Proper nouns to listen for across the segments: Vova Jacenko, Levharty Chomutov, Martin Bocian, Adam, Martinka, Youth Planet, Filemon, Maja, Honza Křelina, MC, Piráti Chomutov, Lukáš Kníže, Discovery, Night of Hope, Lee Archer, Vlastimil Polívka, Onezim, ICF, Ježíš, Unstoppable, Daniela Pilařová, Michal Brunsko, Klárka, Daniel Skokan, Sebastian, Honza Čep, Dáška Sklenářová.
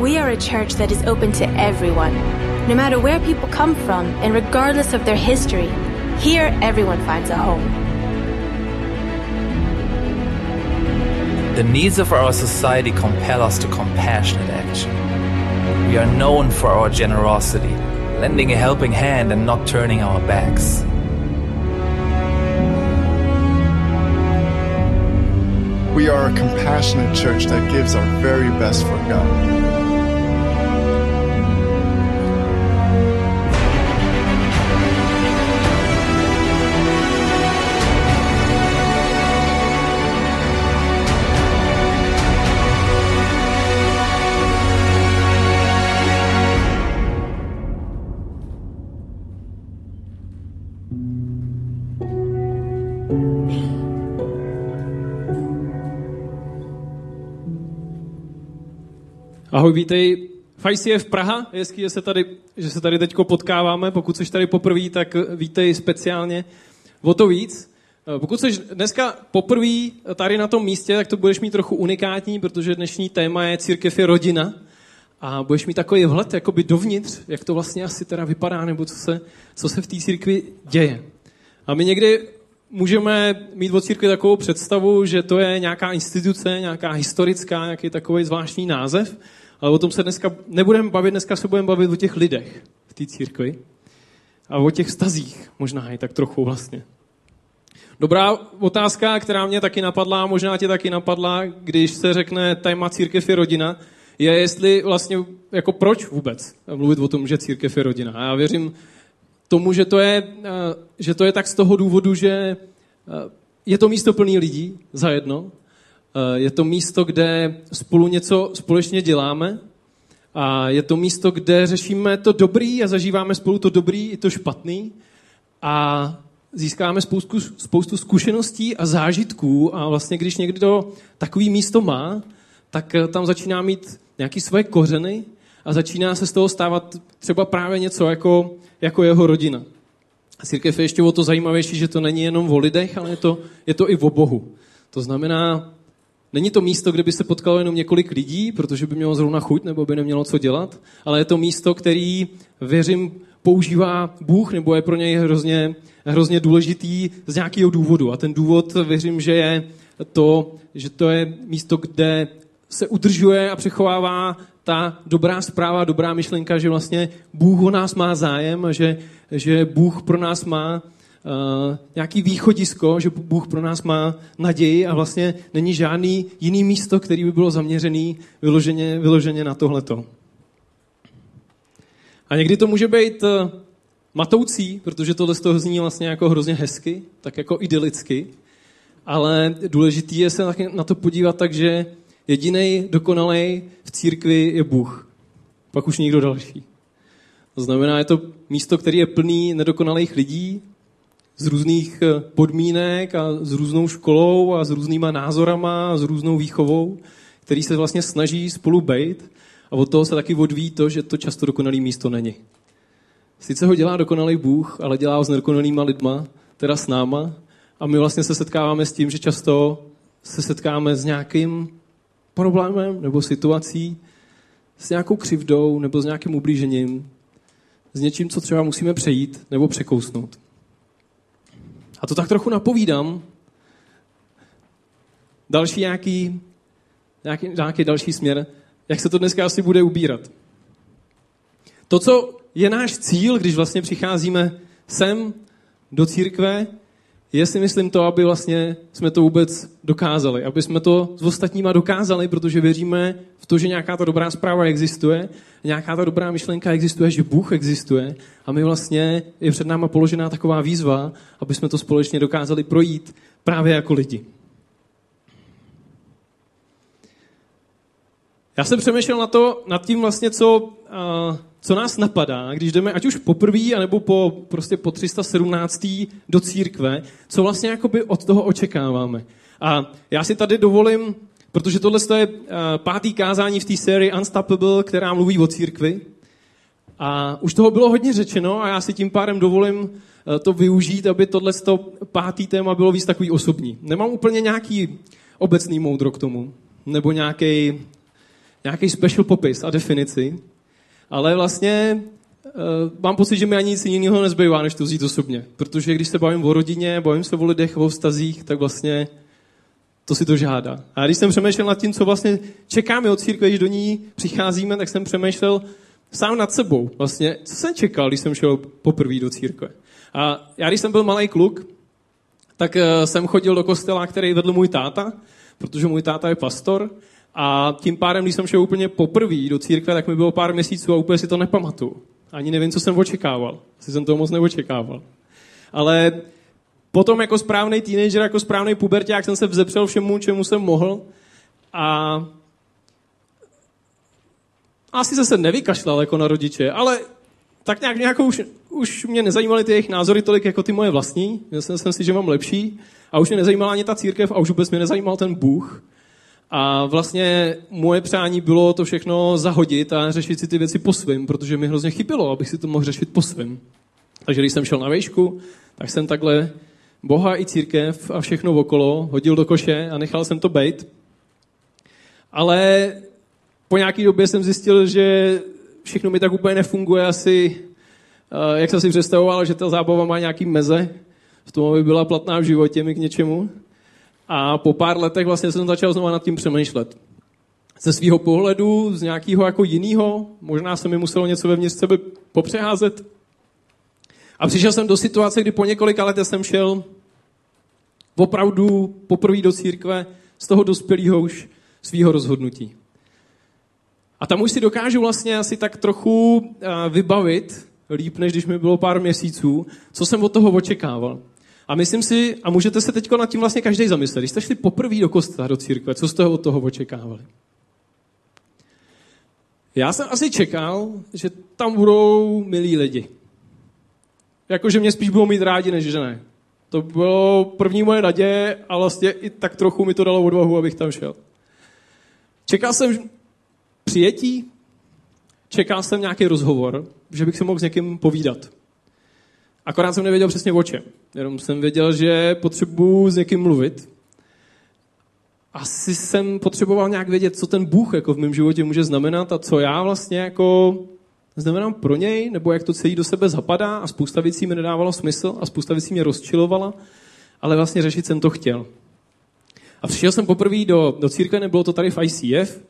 We are a church that is open to everyone, no matter where people come from and regardless of their history. Here, everyone finds a home. The needs of our society compel us to compassionate action. We are known for our generosity, lending a helping hand and not turning our backs. We are a compassionate church that gives our very best for God. Ahoj, vítej v ICF Praha. Je hezký, že se tady teďko potkáváme. Pokud jsi tady poprvé, tak vítej speciálně o to víc. Pokud jsi dneska poprvé tady na tom místě, tak to budeš mít trochu unikátní, protože dnešní téma je církev je rodina. A budeš mít takový vhled jakoby dovnitř, jak to vlastně asi teda vypadá, nebo co se v té církvi děje. A my někdy můžeme mít od církvi takovou představu, že to je nějaká instituce, nějaká historická, nějaký takový zvláštní název. Ale o tom se dneska nebudeme bavit, dneska se budeme bavit o těch lidech v té církvi a o těch vztazích, možná i tak trochu vlastně. Dobrá otázka, která mě taky napadla, možná tě taky napadla, když se řekne téma církev je rodina, je jestli vlastně, jako proč vůbec mluvit o tom, že církev je rodina. A já věřím tomu, že to je tak z toho důvodu, že je to místo plný lidí zajedno. Je to místo, kde spolu něco společně děláme a je to místo, kde řešíme to dobrý a zažíváme spolu to dobrý i to špatný a získáme spoustu zkušeností a zážitků a vlastně, když někdo takový místo má, tak tam začíná mít nějaké svoje kořeny a začíná se z toho stávat třeba právě něco jako jeho rodina. A církev je ještě o to zajímavější, že to není jenom o lidech, ale je to i o Bohu. To znamená, není to místo, kde by se potkalo jenom několik lidí, protože by mělo zrovna chuť nebo by nemělo co dělat, ale je to místo, který, věřím, používá Bůh nebo je pro něj hrozně, hrozně důležitý z nějakého důvodu. A ten důvod, věřím, že je to, že to je místo, kde se udržuje a přechovává ta dobrá zpráva, dobrá myšlenka, že vlastně Bůh o nás má zájem, že Bůh pro nás má nějaký východisko, že Bůh pro nás má naději a vlastně není žádný jiný místo, který by bylo zaměřený vyloženě na tohleto. A někdy to může být matoucí, protože tohle z toho zní vlastně jako hrozně hezky, tak jako idylicky, ale důležitý je se na to podívat tak, že jedinej dokonalej v církvi je Bůh. Pak už nikdo další. To znamená, je to místo, který je plný nedokonalých lidí, z různých podmínek a s různou školou a s různýma názorama a s různou výchovou, který se vlastně snaží spolu bejt a od toho se taky odvíjí to, že to často dokonalý místo není. Sice ho dělá dokonalý Bůh, ale dělá ho s nedokonalýma lidma, teda s náma a my vlastně se setkáváme s tím, že často se setkáme s nějakým problémem nebo situací, s nějakou křivdou nebo s nějakým ublížením, s něčím, co třeba musíme přejít nebo překousnout. A to tak trochu napovídám. Další nějaký další směr, jak se to dneska asi bude ubírat. To, co je náš cíl, když vlastně přicházíme sem do církve, je si myslím to, aby vlastně jsme to vůbec dokázali. Aby jsme to s ostatníma dokázali, protože věříme v to, že nějaká ta dobrá zpráva existuje, nějaká ta dobrá myšlenka existuje, že Bůh existuje a my vlastně je před náma položená taková výzva, aby jsme to společně dokázali projít právě jako lidi. Já jsem přemýšlel nad tím vlastně, co nás napadá, když jdeme ať už poprvé, anebo po 317. do církve, co vlastně jakoby od toho očekáváme. A já si tady dovolím, protože tohle je 5. kázání v té sérii Unstoppable, která mluví o církvi. A už toho bylo hodně řečeno a já si tím pádem dovolím to využít, aby tohle 5. téma bylo víc takový osobní. Nemám úplně nějaký obecný moudro k tomu, nebo nějaký nějaký special popis a definici, ale vlastně mám pocit, že mi ani nic jiného nezbývá, než to vzít osobně. Protože když se bavím o rodině, bavím se o lidech, o vztazích, tak vlastně to si to žádá. A když jsem přemýšlel nad tím, co vlastně čekáme od církve, když do ní přicházíme, tak jsem přemýšlel sám nad sebou. Vlastně, co jsem čekal, když jsem šel poprvé do církve. A já, když jsem byl malý kluk, tak jsem chodil do kostela, který vedl můj táta, protože můj táta je pastor. A tím pádem, když jsem šel úplně poprvé do církve, tak mi bylo pár měsíců a úplně si to nepamatuju. Ani nevím, co jsem očekával. Asi jsem toho moc neočekával. Ale potom jako správný teenager, jako správný puberťák jsem se vzepřel všemu, čemu jsem mohl. A asi jsem se nevykašlal jako na rodiče, ale tak nějak už mě nezajímaly ty jejich názory tolik jako ty moje vlastní. Myslel jsem si, že mám lepší. A už mě nezajímala ani ta církev a už vůbec mě nezajímal ten Bůh. A vlastně moje přání bylo to všechno zahodit a řešit si ty věci po svým, protože mi hrozně chybilo, abych si to mohl řešit po svým. Takže když jsem šel na vejšku, tak jsem takhle Boha i církev a všechno okolo hodil do koše a nechal jsem to bejt. Ale po nějaký době jsem zjistil, že všechno mi tak úplně nefunguje asi, jak jsem si představoval, že ta zábava má nějaký meze, v tom aby byla platná v životě mi k něčemu. A po pár letech vlastně jsem začal znovu nad tím přemýšlet. Ze svého pohledu, z nějakého jako jiného, možná se mi muselo něco vevnitř sebe popřeházet. A přišel jsem do situace, kdy po několika letech jsem šel opravdu poprvé do církve z toho dospělého už svého rozhodnutí. A tam už si dokážu vlastně asi tak trochu vybavit, líp než když mi bylo pár měsíců, co jsem od toho očekával. A myslím si, a můžete se teď nad tím vlastně každý zamyslet, když jste šli poprvé do kostela, do církve, co jste od toho očekávali? Já jsem asi čekal, že tam budou milí lidi. Jakože mě spíš budou mít rádi, než že ne. To bylo první moje naděje a vlastně i tak trochu mi to dalo odvahu, abych tam šel. Čekal jsem přijetí, čekal jsem nějaký rozhovor, že bych se mohl s někým povídat. Akorát jsem nevěděl přesně o čem. Jenom jsem věděl, že potřebuji s někým mluvit. Asi jsem potřeboval nějak vědět, co ten Bůh jako v mém životě může znamenat a co já vlastně jako znamenám pro něj, nebo jak to celý do sebe zapadá a spousta věcí mi nedávalo smysl a spousta věcí mě rozčilovala, ale vlastně řešit jsem to chtěl. A přišel jsem poprvé do církve, nebylo to tady v ICF.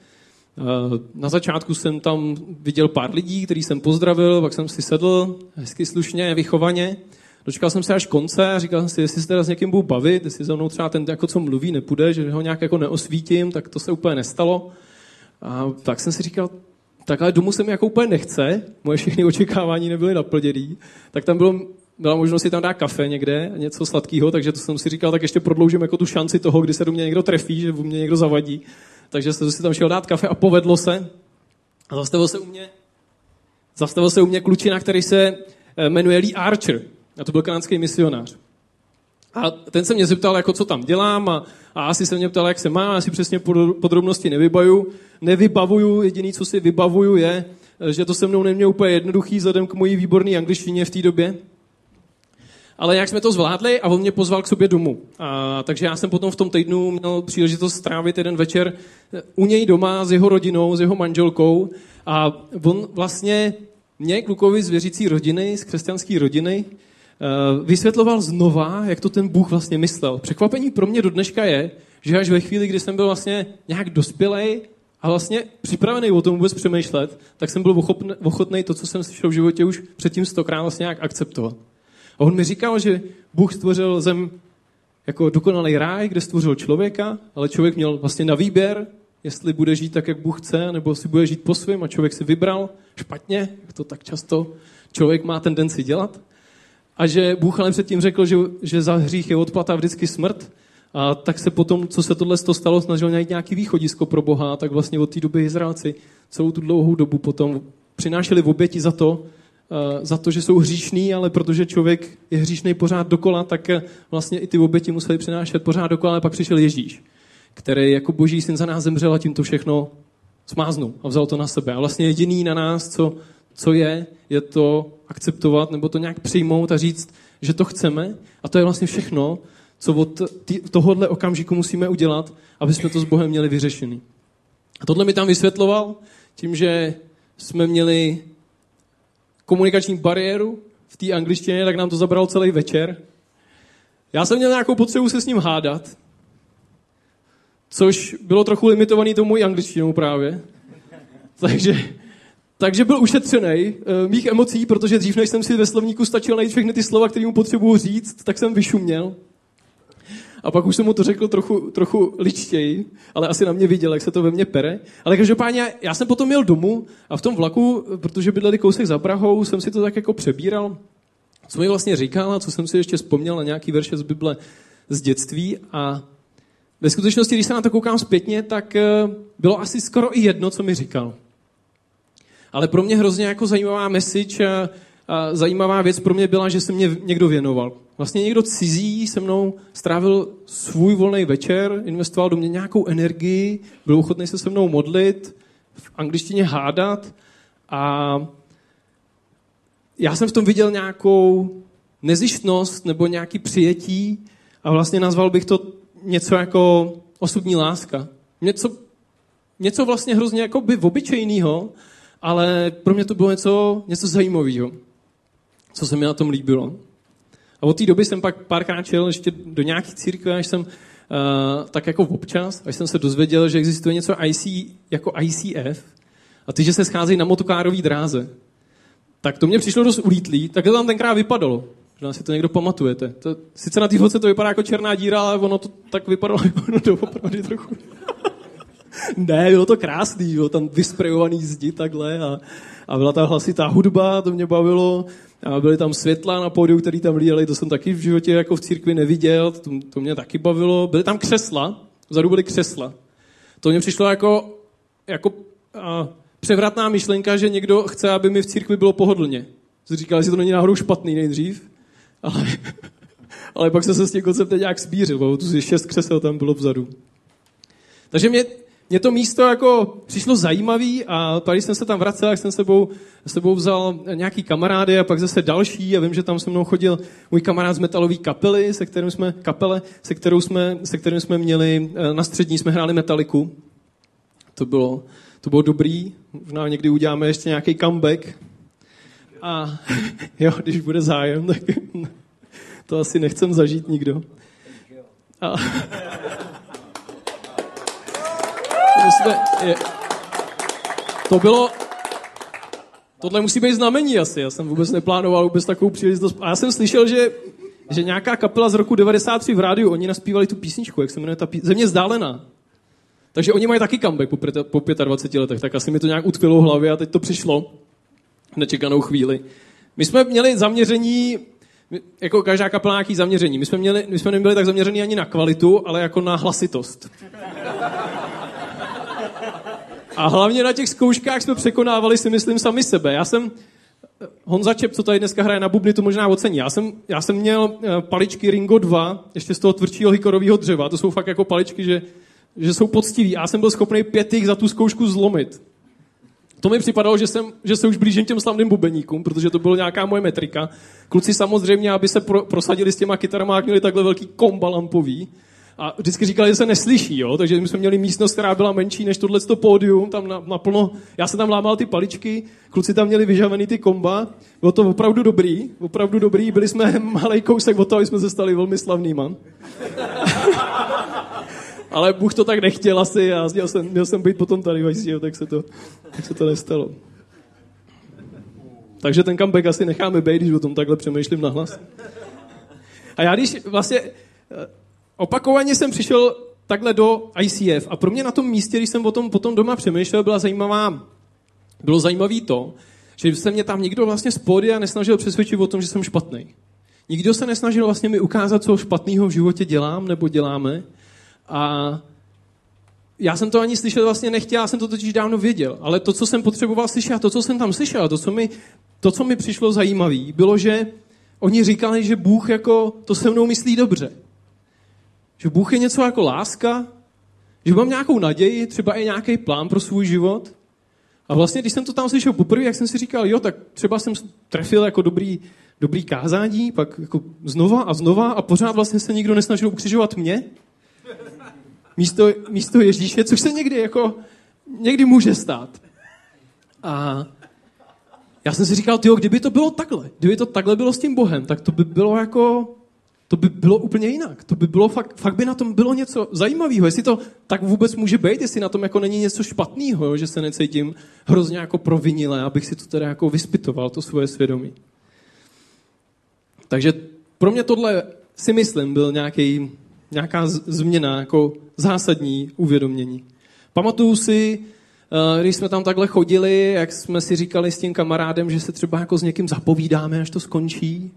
Na začátku jsem tam viděl pár lidí, který jsem pozdravil, pak jsem si sedl, hezky, slušně, vychovaně. Dočkal jsem se až konce a říkal jsem si, jestli se teda s někým budu bavit, jestli za mnou třeba ten, jako co mluví, nepůjde, že ho nějak jako neosvítím, tak to se úplně nestalo. A tak jsem si říkal, takhle domů se mi jako úplně nechce, moje všechny očekávání nebyly naplněné. Tak tam byla možnost si tam dát kafe někde, něco sladkého, takže to jsem si říkal, tak ještě prodloužím jako tu šanci toho, kdy se do mě někdo trefí, že mě někdo zavadí. Takže jsem si tam šel dát kafe a povedlo se. A zastavil se u mě klučina, který se jmenuje Lee Archer. A to byl kanadský misionář. A ten se mě zeptal, jako co tam dělám a asi se mě ptal, jak se má. Já si přesně podrobnosti nevybavuju. Jediný, co si vybavuju, je, že to se mnou nemělo úplně jednoduchý vzhledem k mojí výborný angličtině v té době. Ale jak jsme to zvládli a on mě pozval k sobě domů. A takže já jsem potom v tom týdnu měl příležitost strávit jeden večer u něj doma s jeho rodinou, s jeho manželkou. A on vlastně mě, klukovi z věřící rodiny, z křesťanské rodiny, vysvětloval znova, jak to ten Bůh vlastně myslel. Překvapení pro mě do dneška je, že až ve chvíli, kdy jsem byl vlastně nějak dospělej a vlastně připravený o tom vůbec přemýšlet, tak jsem byl ochotný to, co jsem slyšel v životě už předtím 100krát vlastně nějak akceptovat. A on mi říkal, že Bůh stvořil zem jako dokonalý ráj, kde stvořil člověka, ale člověk měl vlastně na výběr, jestli bude žít tak, jak Bůh chce, nebo si bude žít po svém a člověk si vybral špatně, jak to tak často člověk má tendenci dělat. A že Bůh ale předtím řekl, že za hřích je odplata vždycky smrt. A tak se potom, co se tohle stalo, snažil najít nějaký východisko pro Boha. A tak vlastně od té doby Izraelci celou tu dlouhou dobu potom přinášeli oběti za to, že jsou hříšní, ale protože člověk je hříšný pořád dokola, tak vlastně i ty oběti museli přinášet pořád dokola, ale pak přišel Ježíš, který jako boží syn za nás zemřel a tím to všechno smáznul a vzal to na sebe. A vlastně jediný na nás, co je to akceptovat nebo to nějak přijmout a říct, že to chceme. A to je vlastně všechno, co od tohohle okamžiku musíme udělat, aby jsme to s Bohem měli vyřešený. A tohle mi tam vysvětloval tím, že jsme měli komunikační bariéru v té angličtině, tak nám to zabralo celý večer. Já jsem měl nějakou potřebu se s ním hádat, což bylo trochu limitovaný tou mojí angličtinou právě. Takže byl ušetřenej mých emocí, protože dřív, než jsem si ve slovníku stačil najít všechny ty slova, které mu potřebuji říct, tak jsem vyšuměl. A pak už jsem mu to řekl trochu ličtěji, ale asi na mě viděl, jak se to ve mně pere. Ale každopádně já jsem potom jel domů a v tom vlaku, protože bydleli kousek za Prahou, jsem si to tak jako přebíral, co mi vlastně říkal a co jsem si ještě vzpomněl na nějaký verše z Bible z dětství. A ve skutečnosti, když se na to koukám zpětně, tak bylo asi skoro i jedno, co mi říkal. Ale pro mě hrozně jako zajímavá message a zajímavá věc pro mě byla, že se mě někdo věnoval. Vlastně někdo cizí se mnou strávil svůj volný večer, investoval do mě nějakou energii, byl ochotný se se mnou modlit, v angličtině hádat a já jsem v tom viděl nějakou nezištnost nebo nějaký přijetí a vlastně nazval bych to něco jako osobní láska. Něco vlastně hrozně jako by obyčejného, ale pro mě to bylo něco zajímavého, co se mi na tom líbilo. A od té doby jsem pak párkrát šel ještě do nějaké církve, až jsem tak jako občas, až jsem se dozvěděl, že existuje něco jako ICF a ty, že se scházejí na motokárový dráze. Tak to mě přišlo dost ulítlý, tak to tam tenkrát vypadalo. Možná si to někdo pamatujete. To, sice na té fotce to vypadá jako černá díra, ale ono to tak vypadalo doopravdy trochu. Ne, bylo to krásný, bylo tam vysprejovaný zdi takhle a byla tam hlasitá hudba, to mě bavilo. A byly tam světla na pódiu, který tam líjeli, to jsem taky v životě jako v církvi neviděl, to mě taky bavilo. Byly tam křesla, vzadu byly křesla. To mě přišlo jako převratná myšlenka, že někdo chce, aby mi v církvi bylo pohodlně. Říkal, jestli to není náhodou špatný nejdřív, ale pak jsem se s tím konceptem nějak smířil, bo tu 6 křesel tam bylo vzadu. Takže mě to místo jako přišlo zajímavý a tady jsem se tam vracel, jak jsem s sebou vzal nějaký kamarády a pak zase další a vím, že tam se mnou chodil můj kamarád z metalové kapely, se kterým jsme měli na střední, jsme hráli Metaliku. To bylo dobrý, možná někdy uděláme ještě nějaký comeback a jo, když bude zájem, tak to asi nechcem zažít nikdo. Tohle musí být znamení asi, já jsem vůbec neplánoval vůbec takovou příležitost. A já jsem slyšel, že nějaká kapela z roku 93 v rádiu, oni naspívali tu písničku, jak se jmenuje ta Země vzdálená. Takže oni mají taky comeback po 25 letech, tak asi mi to nějak utkvělo v hlavě a teď to přišlo v nečekanou chvíli. My jsme měli zaměření, jako každá kapela nějaký zaměření, my jsme nebyli tak zaměření ani na kvalitu, ale jako na hlasitost. A hlavně na těch zkouškách jsme překonávali, si myslím, sami sebe. Honza Čep, co tady dneska hraje na bubny, to možná ocení. Já jsem měl paličky Ringo 2, ještě z toho tvrdšího hikorového dřeva. To jsou fakt jako paličky, že jsou poctivý. Já jsem byl schopný 5 jich za tu zkoušku zlomit. To mi připadalo, že se už blížím těm slavným bubeníkům, protože to byla nějaká moje metrika. Kluci samozřejmě, aby se prosadili s těma kytarama, měli takhle velký komba lampový. A vždycky říkali, že se neslyší, jo? Takže my jsme měli místnost, která byla menší než tohleto pódium, tam naplno, já jsem tam lámal ty paličky, kluci tam měli vyžavený ty komba, bylo to opravdu dobrý, byli jsme malej kousek od toho, jsme se stali velmi slavnýma. Ale Bůh to tak nechtěl asi, já měl jsem být potom tady, jo, tak se to nestalo. Takže ten comeback asi necháme být, když o tom takhle přemýšlím nahlas. A já když vlastně... Opakovaně jsem přišel takhle do ICF a pro mě na tom místě, když jsem o tom potom doma přemýšlel, bylo zajímavé to, že se mě tam nikdo vlastně z pódia nesnažil přesvědčit o tom, že jsem špatný. Nikdo se nesnažil vlastně mi ukázat, co špatného v životě dělám nebo děláme a já jsem to ani slyšel vlastně nechtěl, já jsem to totiž dávno věděl, ale to, co jsem potřeboval slyšet a to, co jsem tam slyšel, to, co mi přišlo zajímavé, bylo, že oni říkali, že Bůh jako to se mnou myslí dobře. Že Bůh je něco jako láska, že mám nějakou naději, třeba i nějaký plán pro svůj život. A vlastně, když jsem to tam slyšel poprvé, jak jsem si říkal, jo, tak třeba jsem trefil jako dobrý kázání, pak jako znova a pořád vlastně se nikdo nesnažil ukřižovat mě místo Ježíše, což se někdy jako někdy může stát. A já jsem si říkal, tyjo, kdyby to bylo takhle, kdyby to takhle bylo s tím Bohem, tak to by bylo jako, to by bylo úplně jinak. To by bylo fakt by na tom bylo něco zajímavého, jestli to tak vůbec může být, jestli na tom jako není něco špatného, že se necítím hrozně jako provinile, abych si to teda jako vyspytoval, to svoje svědomí. Takže pro mě tohle, si myslím, byl nějaká změna, jako zásadní uvědomění. Pamatuju si, když jsme tam takhle chodili, jak jsme si říkali s tím kamarádem, že se třeba jako s někým zapovídáme, až to skončí.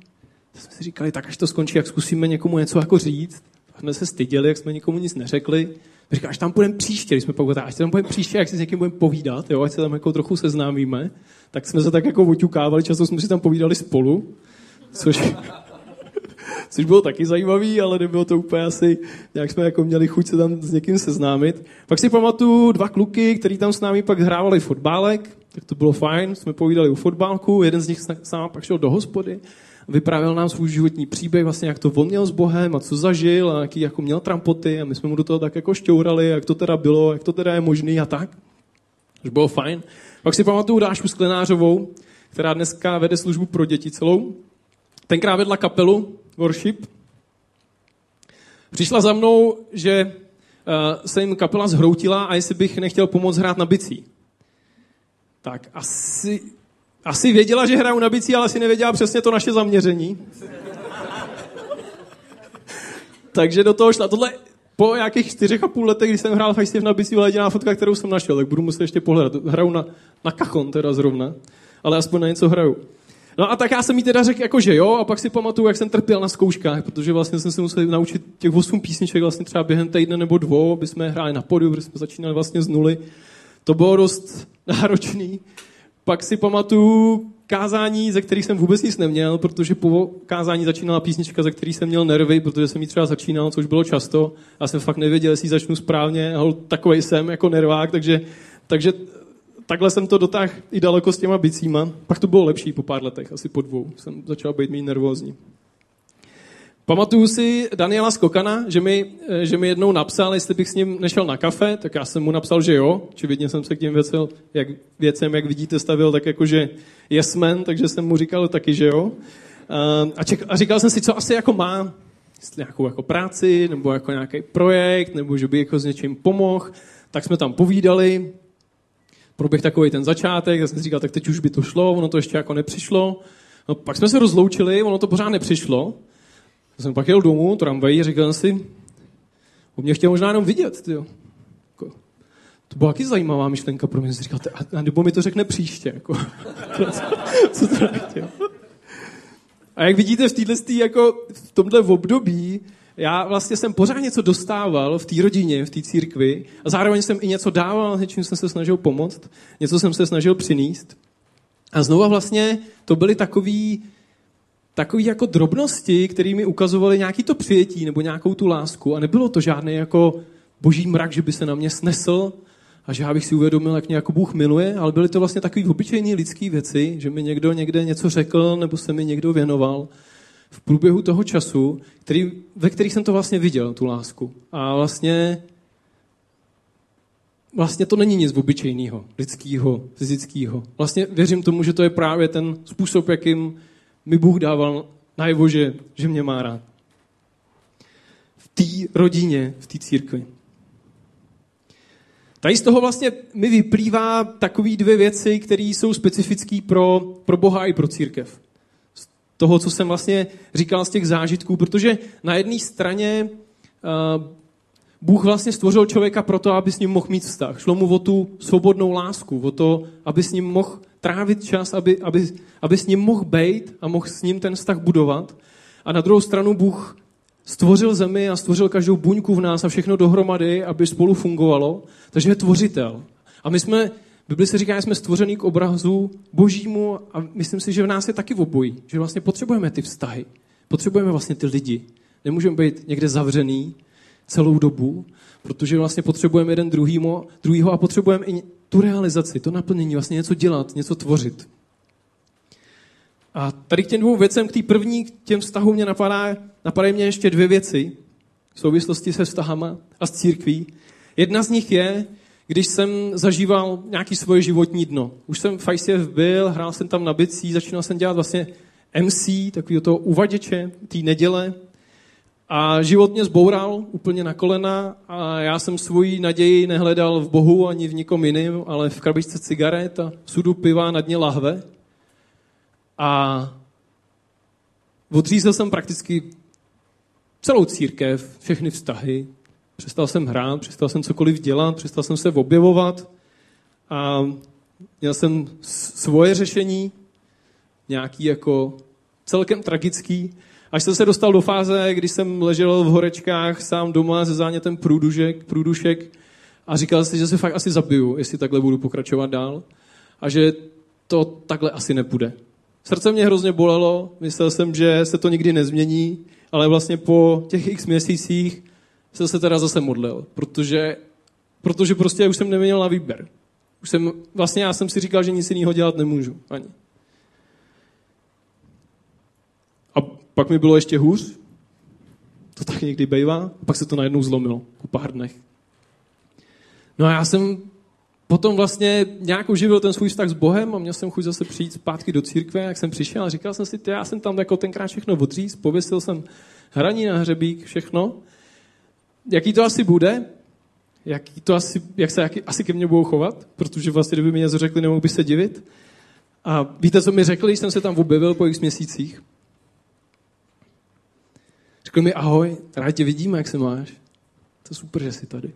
Tak jsme si říkali, tak až to skončí, jak zkusíme někomu něco jako říct. A jsme se styděli, jak jsme nikomu nic neřekli. Říkali, až tam půjdeme příště, když jsme povídali, až tam půjdeme příště, jak si s někým budeme povídat, jo, ať se tam jako trochu seznámíme. Tak jsme se tak jako oťukávali, často jsme si tam povídali spolu, což bylo taky zajímavý, ale nebylo to úplně asi, nějak jsme jako měli chuť se tam s někým seznámit. Pak si pamatuju 2 kluky, kteří tam s námi pak hrávali fotbálek, tak to bylo fajn, jsme povídali o fotbálku, jeden z nich s náma pak šel do hospody, vyprávěl nám svůj životní příběh, vlastně jak to on měl s Bohem a co zažil a jaký jako měl trampoty a my jsme mu do toho tak jako šťourali, jak to teda bylo, jak to teda je možný a tak. To bylo fajn. Pak si pamatuju Dášku Sklenářovou, která dneska vede službu pro děti celou. Tenkrát vedla kapelu worship. Přišla za mnou, že se jim kapela zhroutila a jestli bych nechtěl pomoct hrát na bicí. Tak asi věděla, že hraju na bicí, ale asi nevěděla přesně to naše zaměření. Takže do toho šla. Tohle po nějakých 4,5 letech, když jsem hrál v ICF na bicí, byla jediná fotka, kterou jsem našel, tak budu muset ještě pohledat. Hraju na kachon teda zrovna, ale aspoň na něco hraju. No a tak já jsem jí teda řekl, jako že jo, a pak si pamatuju, jak jsem trpěl na zkouškách, protože vlastně jsem se musel naučit těch 8 písniček vlastně třeba během týdne nebo 2, aby jsme hráli na pódiu, protože jsme začínali vlastně z nuly. To bylo dost náročný. Pak si pamatuju kázání, ze kterých jsem vůbec nic neměl, protože po kázání začínala písnička, ze který jsem měl nervy, protože jsem jí třeba začínal, což bylo často. Já jsem fakt nevěděl, jestli ji začnu správně, ale takovej jsem jako nervák, takže takhle jsem to dotáhl i daleko s těma bicíma. Pak to bylo lepší po pár letech, asi po 2. Jsem začal být méně nervózní. Pamatuju si Daniela Skokana, že mi jednou napsal, jestli bych s ním nešel na kafe, tak já jsem mu napsal, že jo. Očividně jsem se k těm věcem, jak vidíte, stavil tak jako, že yes man, takže jsem mu říkal taky, že jo. A říkal jsem si, co asi jako má, jestli nějakou jako práci, nebo jako nějaký projekt, nebo že by jako s něčím pomohl. Tak jsme tam povídali. Proběh takový ten začátek, já jsem si říkal, tak teď už by to šlo, ono to ještě jako nepřišlo. No, pak jsme se rozloučili, ono to pořád nepřišlo. Já jsem pak jel domů, tramvají, říkal si, on mě chtěl možná jenom vidět. Tyjo. To byla taky zajímavá myšlenka pro mě. Jsem říkal, a nebo mi to řekne příště. Jako. Co to chtěl? A jak vidíte, v tomhle období já vlastně jsem pořád něco dostával v té rodině, v té církvi a zároveň jsem i něco dával, něčím jsem se snažil pomoct, něco jsem se snažil přinést. A znova vlastně to byly takový jako drobnosti, které mi ukazovaly nějaký to přijetí nebo nějakou tu lásku a nebylo to žádný jako boží mrak, že by se na mě snesl a že já bych si uvědomil, jak mě jako Bůh miluje, ale byly to vlastně takový obyčejný lidský věci, že mi někdo někde něco řekl nebo se mi někdo věnoval v průběhu toho času, ve kterých jsem to vlastně viděl, tu lásku. A vlastně to není nic obyčejného, lidského, fyzického. Vlastně věřím tomu, že to je právě ten způsob, jakým mi Bůh dával najevo, že mě má rád. V té rodině, v té církvi. Tady z toho vlastně mi vyplývá takový 2 věci, které jsou specifické pro Boha i pro církev. Toho, co jsem vlastně říkal z těch zážitků, protože na jedné straně Bůh vlastně stvořil člověka proto, aby s ním mohl mít vztah. Šlo mu o tu svobodnou lásku, o to, aby s ním mohl trávit čas, aby s ním mohl bejt a mohl s ním ten vztah budovat. A na druhou stranu Bůh stvořil zemi a stvořil každou buňku v nás a všechno dohromady, aby spolu fungovalo. Takže je tvořitel. A my jsme... Bible se říká, že jsme stvořený k obrazu božímu a myslím si, že v nás je taky obojí, že vlastně potřebujeme ty vztahy, potřebujeme vlastně ty lidi. Nemůžeme být někde zavřený celou dobu, protože vlastně potřebujeme jeden druhýho a potřebujeme i tu realizaci, to naplnění, vlastně něco dělat, něco tvořit. A tady k těm 2 věcem, k té první, k těm vztahům mě napadají mě ještě 2 věci v souvislosti se vztahama a s církví. Jedna z nich je, když jsem zažíval nějaký svoje životní dno. Už jsem v ICF byl, hrál jsem tam na bicí, začínal jsem dělat vlastně MC, takovýho toho uvaděče té neděle. A život mě zboural úplně na kolena a já jsem svoji naději nehledal v Bohu ani v nikom jiném, ale v krabičce cigaret a sudu piva na dně lahve. A odřízl jsem prakticky celou církev, všechny vztahy. Přestal jsem hrát, přestal jsem cokoliv dělat, přestal jsem se objevovat a měl jsem svoje řešení, nějaký jako celkem tragický. Až jsem se dostal do fáze, kdy jsem ležel v horečkách sám doma se zánětem průdušek a říkal si, že se fakt asi zabiju, jestli takhle budu pokračovat dál a že to takhle asi nepůjde. Srdce mě hrozně bolelo, myslel jsem, že se to nikdy nezmění, ale vlastně po těch x měsících jsem se teda zase modlil, protože prostě už jsem neměl na výběr. Vlastně já jsem si říkal, že nic jiného dělat nemůžu ani. A pak mi bylo ještě hůř, to tak někdy bejvá, pak se to najednou zlomilo po pár dnech. No a já jsem potom vlastně nějak uživil ten svůj vztah s Bohem a měl jsem chuť zase přijít zpátky do církve, jak jsem přišel a říkal jsem si, já jsem tam jako tenkrát všechno odříz, pověsil jsem hraní na hřebík, všechno. Jaký to asi bude? Jak se ke mně budou chovat? Protože vlastně, kdyby mi něco řekli, nemohl bych se divit. A víte, co mi řekli, když jsem se tam objevil po x měsících? Řekli mi, ahoj, rád tě vidíme, jak se máš. To je super, že jsi tady.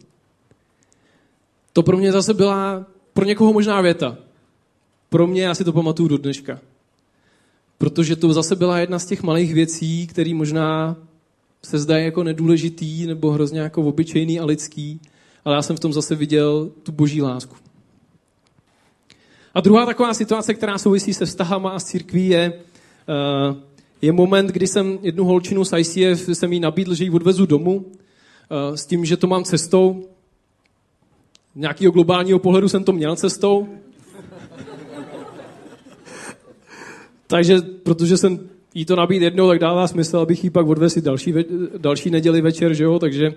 To pro mě zase byla pro někoho možná věta. Pro mě, já si to pamatuju do dneška. Protože to zase byla jedna z těch malých věcí, které možná se zdají jako nedůležitý nebo hrozně jako obyčejný a lidský, ale já jsem v tom zase viděl tu boží lásku. A druhá taková situace, která souvisí se vztahama a s církví, je moment, kdy jsem jednu holčinu z ICF, jsem jí nabídl, že ji odvezu domů s tím, že to mám cestou. Nějakého globálního pohledu jsem to měl cestou. Takže, protože jsem jí to nabít jednou, tak dává smysl, abych jí pak odvezl další neděli večer, že jo? Takže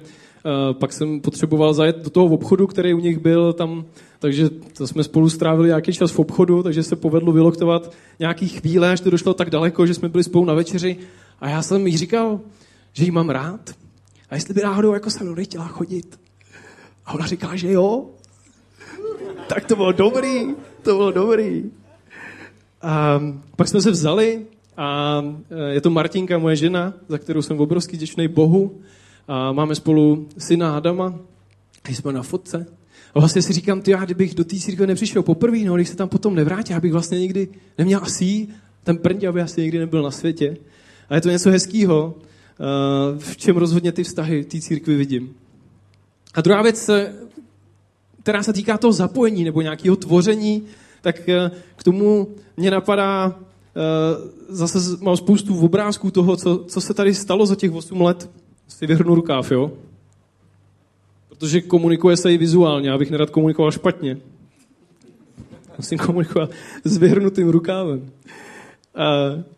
pak jsem potřeboval zajet do toho obchodu, který u nich byl tam, takže to jsme spolu strávili nějaký čas v obchodu, takže se povedlo vyloktovat nějaký chvíle, až to došlo tak daleko, že jsme byli spolu na večeři a já jsem jí říkal, že jí mám rád a jestli by náhodou jako se mnou nechtěla chodit. A ona říkala, že jo. Tak to bylo dobrý, A pak jsme se vzali. A je to Martinka, moje žena, za kterou jsem obrovský vděčný Bohu. A máme spolu syna Adama. A jsme na fotce. A vlastně si říkám, já kdybych do té církve nepřišel poprvé, no, když se tam potom nevrátil, já bych vlastně nikdy neměl asi ten prndě, aby asi nikdy nebyl na světě. A je to něco hezkýho, v čem rozhodně ty vztahy té církvy vidím. A druhá věc, která se týká toho zapojení nebo nějakého tvoření, tak k tomu mě napadá... Zase mám spoustu obrázků toho, co se tady stalo za těch 8 let. Si vyhrnu rukáv, jo? Protože komunikuje se i vizuálně, abych nerad komunikoval špatně. Musím komunikovat s vyhrnutým rukávem.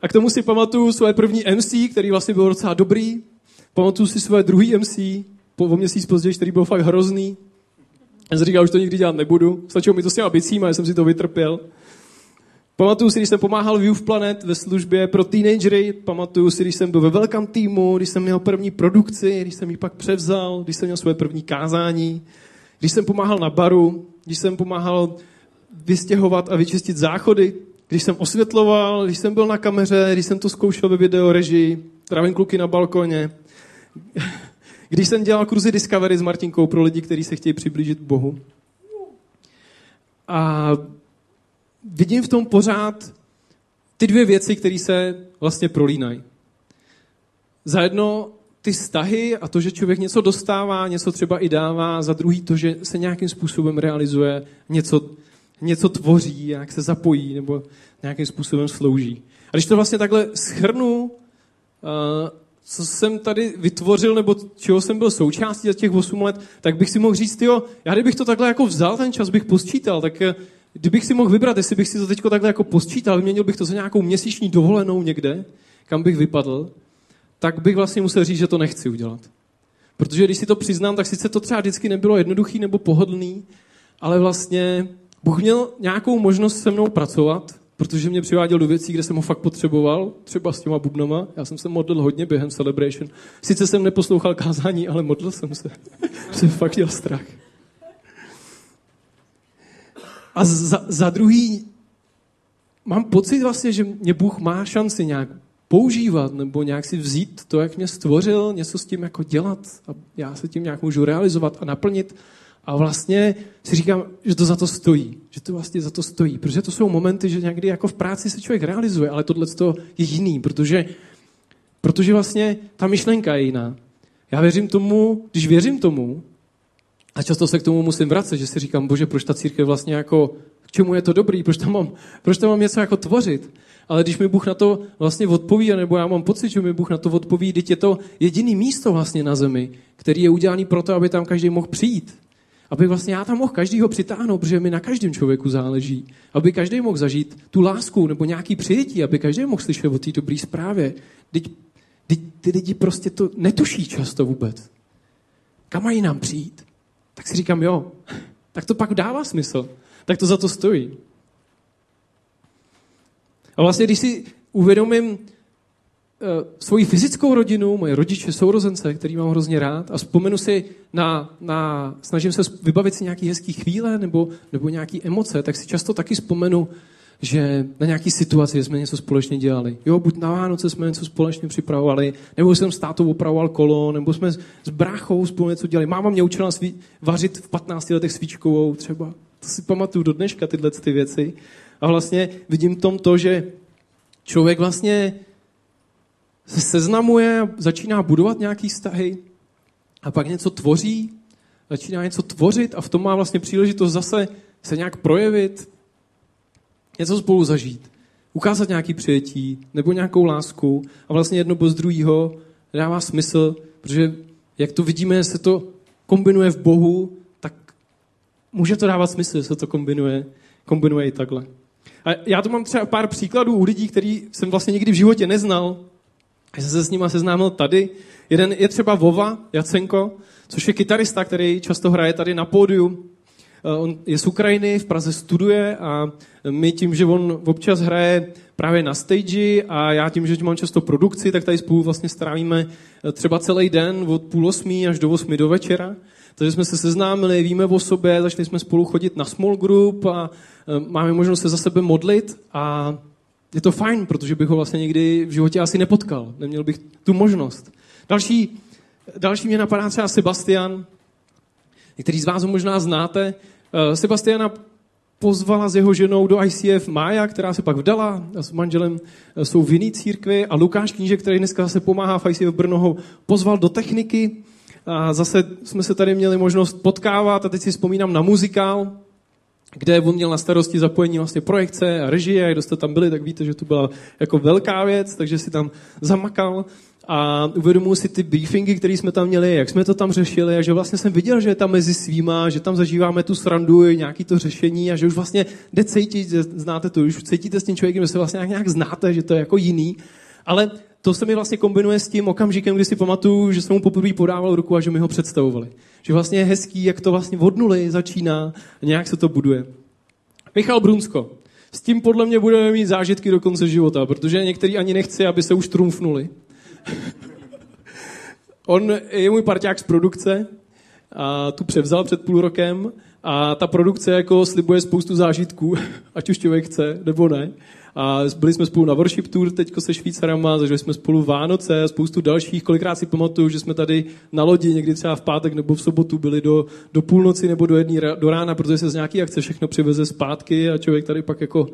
A k tomu si pamatuju svoje první MC, který vlastně byl docela dobrý. Pamatuju si svoje druhý MC, o měsíc později, který byl fakt hrozný. Já jsem říkal, už to nikdy dělat nebudu. Stačilo mi to s těma bicíma, já jsem si to vytrpěl. Pamatuju si, když jsem pomáhal v Youth Planet ve službě pro teenagery, pamatuju si, když jsem byl ve velkém týmu, když jsem měl první produkci, když jsem ji pak převzal, když jsem měl své první kázání, když jsem pomáhal na baru, když jsem pomáhal vystěhovat a vyčistit záchody, když jsem osvětloval, když jsem byl na kameře, když jsem to zkoušel ve videorežii, travím kluky na balkoně, když jsem dělal kurzy Discovery s Martinkou pro lidi, kteří se chtějí přiblížit Bohu. A vidím v tom pořád ty dvě věci, které se vlastně prolínají. Za jedno ty vztahy a to, že člověk něco dostává, něco třeba i dává, za druhý to, že se nějakým způsobem realizuje, něco tvoří, jak se zapojí nebo nějakým způsobem slouží. A když to vlastně takhle shrnu, co jsem tady vytvořil nebo čeho jsem byl součástí za těch 8 let, tak bych si mohl říct, jo, já kdybych to takhle jako vzal, ten čas bych posčítal, tak... Kdybych si mohl vybrat, jestli bych si to teďko takhle jako posčítal, vyměnil bych to za nějakou měsíční dovolenou někde, kam bych vypadl, tak bych vlastně musel říct, že to nechci udělat. Protože když si to přiznám, tak sice to třeba vždycky nebylo jednoduchý nebo pohodlný, ale vlastně Bůh měl nějakou možnost se mnou pracovat, protože mě přiváděl do věcí, kde jsem ho fakt potřeboval, třeba s těma bubnama. Já jsem se modlil hodně během Celebration. Sice jsem neposlouchal kázání, ale modlil jsem se. Jsem fakt měl strach. A za druhý, mám pocit vlastně, že mě Bůh má šanci nějak používat nebo nějak si vzít to, jak mě stvořil, něco s tím jako dělat a já se tím nějak můžu realizovat a naplnit. A vlastně si říkám, že to za to stojí. Že to vlastně za to stojí. Protože to jsou momenty, že někdy jako v práci se člověk realizuje, ale tohleto je jiný, protože vlastně ta myšlenka je jiná. Já věřím tomu, když věřím tomu, a často se k tomu musím vracet, že si říkám, bože, proč ta církev vlastně jako, k čemu je to dobrý, proč tam mám něco jako tvořit. Ale když mi Bůh na to vlastně odpoví, nebo já mám pocit, že mi Bůh na to odpoví, teď je to jediný místo vlastně na zemi, který je udělaný proto, aby tam každý mohl přijít. Aby vlastně já tam mohl každýho přitáhnout, protože mi na každém člověku záleží. Aby každý mohl zažít tu lásku nebo nějaký přijetí, aby každý mohl slyšet o té dobré zprávě. Ty lidi prostě to netuší často vůbec. Kam mají nám přijít? Tak si říkám, jo, tak to pak dává smysl. Tak to za to stojí. A vlastně, když si uvědomím svoji fyzickou rodinu, moje rodiče, sourozence, který mám hrozně rád, a vzpomenu si snažím se vybavit si nějaké hezké chvíle nebo nějaké emoce, tak si často taky vzpomenu, že na nějaké situaci jsme něco společně dělali. Jo, buď na Vánoce jsme něco společně připravovali, nebo jsem s tátou opravoval kolo, nebo jsme s bráchou spolu něco dělali. Máma mě učila vařit v 15 letech svíčkovou třeba. To si pamatuju do dneška, tyhle ty věci. A vlastně vidím v tom to, že člověk vlastně se seznamuje, začíná budovat nějaký vztahy a pak něco tvoří, začíná něco tvořit a v tom má vlastně příležitost zase se nějak projevit, něco spolu zažít, ukázat nějaký přijetí nebo nějakou lásku a vlastně jedno bez druhého dává smysl, protože jak to vidíme, se to kombinuje v Bohu, tak může to dávat smysl, se to kombinuje i takhle. A já to mám třeba pár příkladů u lidí, který jsem vlastně nikdy v životě neznal, já jsem se s nima seznámil tady. Jeden je třeba Vova Jacenko, což je kytarista, který často hraje tady na pódiu. On je z Ukrajiny, v Praze studuje a my tím, že on občas hraje právě na stage a já tím, že mám často produkci, tak tady spolu vlastně strávíme třeba celý den od 7:30 až do 8 do večera. Takže jsme se seznámili, víme o sobě, začali jsme spolu chodit na small group a máme možnost se za sebe modlit a je to fajn, protože bych ho vlastně nikdy v životě asi nepotkal. Neměl bych tu možnost. Další mě napadá třeba Sebastian. Některý z vás ho možná znáte. Sebastiana pozvala s jeho ženou do ICF Maja, která se pak vdala a s manželem jsou v jiný církvi. A Lukáš Kníže, který dneska zase pomáhá v ICF Brno, ho pozval do techniky. A zase jsme se tady měli možnost potkávat a teď si vzpomínám na muzikál, kde on měl na starosti zapojení vlastně projekce a režie, jak jste tam byli, tak víte, že to byla jako velká věc, takže si tam zamakal a uvědomuji si ty briefingy, které jsme tam měli, jak jsme to tam řešili a že vlastně jsem viděl, že je tam mezi svýma, že tam zažíváme tu srandu, nějaký to řešení a že už vlastně jde cítit, že znáte to, už cítíte s tím člověkem, že se vlastně nějak znáte, že to je jako jiný, ale to se mi vlastně kombinuje s tím okamžikem, kdy si pamatuju, že jsem mu poprvé podával ruku a že mi ho představovali. Že vlastně je hezký, jak to vlastně od nuly začíná a nějak se to buduje. Michal Brunsko. S tím podle mě budeme mít zážitky do konce života, protože některý ani nechce, aby se už trumfnuli. On je můj parťák z produkce a tu převzal před 0,5 roku a ta produkce jako slibuje spoustu zážitků, ať už člověk chce nebo ne. A byli jsme spolu na worship tour teďko se Švýcarama, zažili jsme spolu Vánoce a spoustu dalších. Kolikrát si pamatuju, že jsme tady na lodi někdy třeba v pátek nebo v sobotu byli do půlnoci nebo do rána, protože se z nějaký akce všechno přiveze zpátky a člověk tady pak jako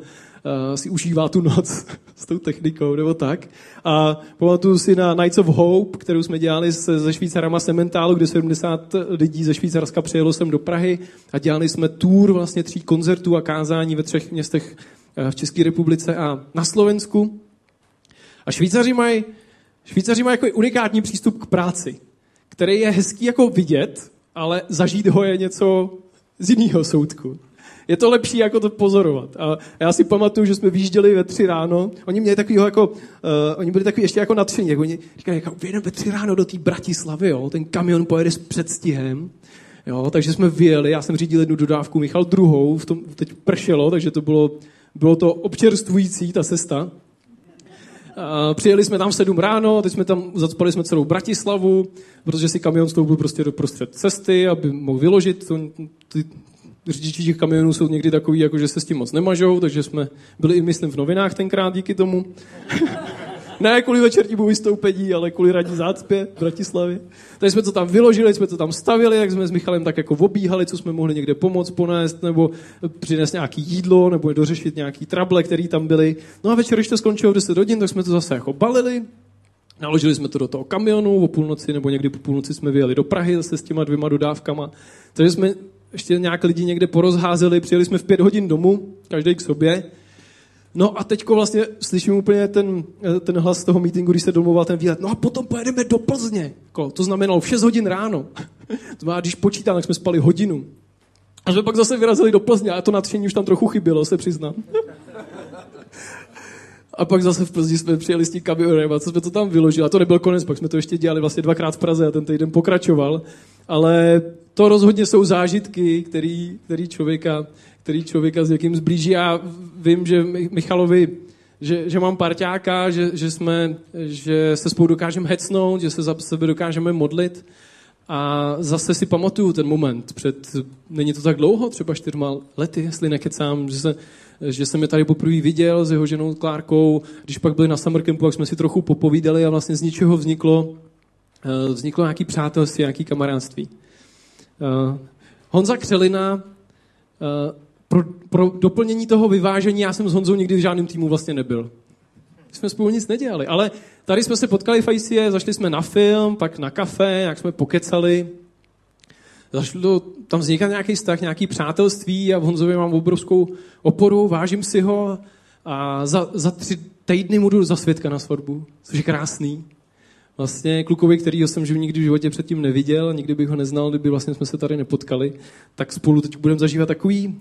si užívá tu noc s tou technikou nebo tak. A pamatuju si na Night of Hope, kterou jsme dělali se Švýcarama Sementálu, kde 70 lidí ze Švýcarska přijelo sem do Prahy a dělali jsme tour vlastně 3 koncertů a kázání ve 3 městech v České republice a na Slovensku. A Švýcaři mají jako unikátní přístup k práci, který je hezký jako vidět, ale zažít ho je něco z jiného soudku. Je to lepší jako to pozorovat. A já si pamatuju, že jsme vyjížděli ve 3 ráno. Oni měli takovýho jako, oni byli takový ještě jako nadšení. Jako oni říkali, jako, ve 3 ráno do té Bratislavy, jo, ten kamion pojede s předstihem. Jo, takže jsme vyjeli, já jsem řídil jednu dodávku, Michal druhou, v tom teď pršelo, takže to bylo to občerstvující, ta cesta. Přijeli jsme tam v 7 ráno, teď jsme tam zacpali jsme celou Bratislavu, protože si kamion stoupil prostě do prostřed cesty, aby mohl vyložit. Ty řidiči těch kamionů jsou někdy takový, jako že se s tím moc nemažou, takže jsme byli i myslím v novinách tenkrát díky tomu. Ne kvůli večernímu vystoupení, ale kvůli radní zácpě v Bratislavě. Takže jsme to tam vyložili, jsme to tam stavili, jak jsme s Michalem tak jako obíhali, co jsme mohli někde pomoct, ponést, nebo přinést nějaký jídlo, nebo dořešit nějaký trable, který tam byly. No a večer, když to skončilo v 10 hodin, tak jsme to zase jako balili, naložili jsme to do toho kamionu, o půlnoci nebo někdy po půlnoci jsme vyjeli do Prahy zase s těma 2 dodávkama. Takže jsme ještě nějak lidi někde porozházeli, přijeli jsme v 5 hodin domů, každý k sobě. No a teďko vlastně slyším úplně ten hlas z toho meetingu, když se domluval ten výlet. No a potom pojedeme do Plzně. To znamenalo v 6 hodin ráno. A když počítám, tak jsme spali hodinu. A jsme pak zase vyrazili do Plzně a to nadšení už tam trochu chybělo, se přiznám. A pak zase v Plzni jsme přijeli s tím kamionem a co jsme to tam vyložili. A to nebyl konec, pak jsme to ještě dělali vlastně 2krát v Praze a ten týden pokračoval. Ale to rozhodně jsou zážitky, který člověka s někým zblíží. Já vím, že Michalovi, že mám parťáka, že se spolu dokážeme hecnout, že se za sebe dokážeme modlit. A zase si pamatuju ten moment není to tak dlouho, třeba 4 lety, jestli nekecám, že jsem je tady poprvé viděl s jeho ženou Klárkou, když pak byli na summer campu, tak jsme si trochu popovídali a vlastně z ničeho vzniklo nějaký přátelství, nějaký kamarádství. Honza Křelina, pro doplnění toho vyvážení, já jsem s Honzou nikdy v žádném týmu vlastně nebyl. Jsme spolu nic nedělali, ale tady jsme se potkali v ICF, zašli jsme na film, pak na kafe, jak jsme pokecali. Zašlo tam vznikat nějaký vztah, nějaký přátelství a v Honzově mám obrovskou oporu, vážím si ho a za 3 týdny mu jdu za svědka na svatbu, což je krásný. Vlastně klukovi, kterýho jsem nikdy v životě předtím neviděl, nikdy bych ho neznal, kdyby vlastně jsme se tady nepotkali, tak spolu teď budeme zažívat takový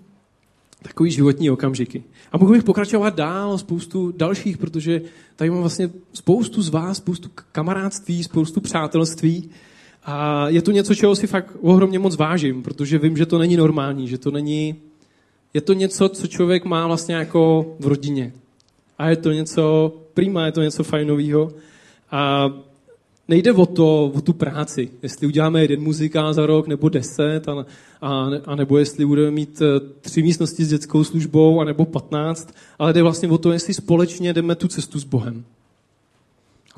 životní okamžiky. A mohu bych pokračovat dál, spoustu dalších, protože tady mám vlastně spoustu z vás, spoustu kamarádství, spoustu přátelství a je to něco, čeho si fakt ohromně moc vážím, protože vím, že to není normální, je to něco, co člověk má vlastně jako v rodině. A je to něco prima, je to něco fajnového. A nejde o tu práci, jestli uděláme 1 muzikál za rok nebo 10, a nebo jestli budeme mít 3 místnosti s dětskou službou, a nebo 15, ale jde vlastně o to, jestli společně jdeme tu cestu s Bohem.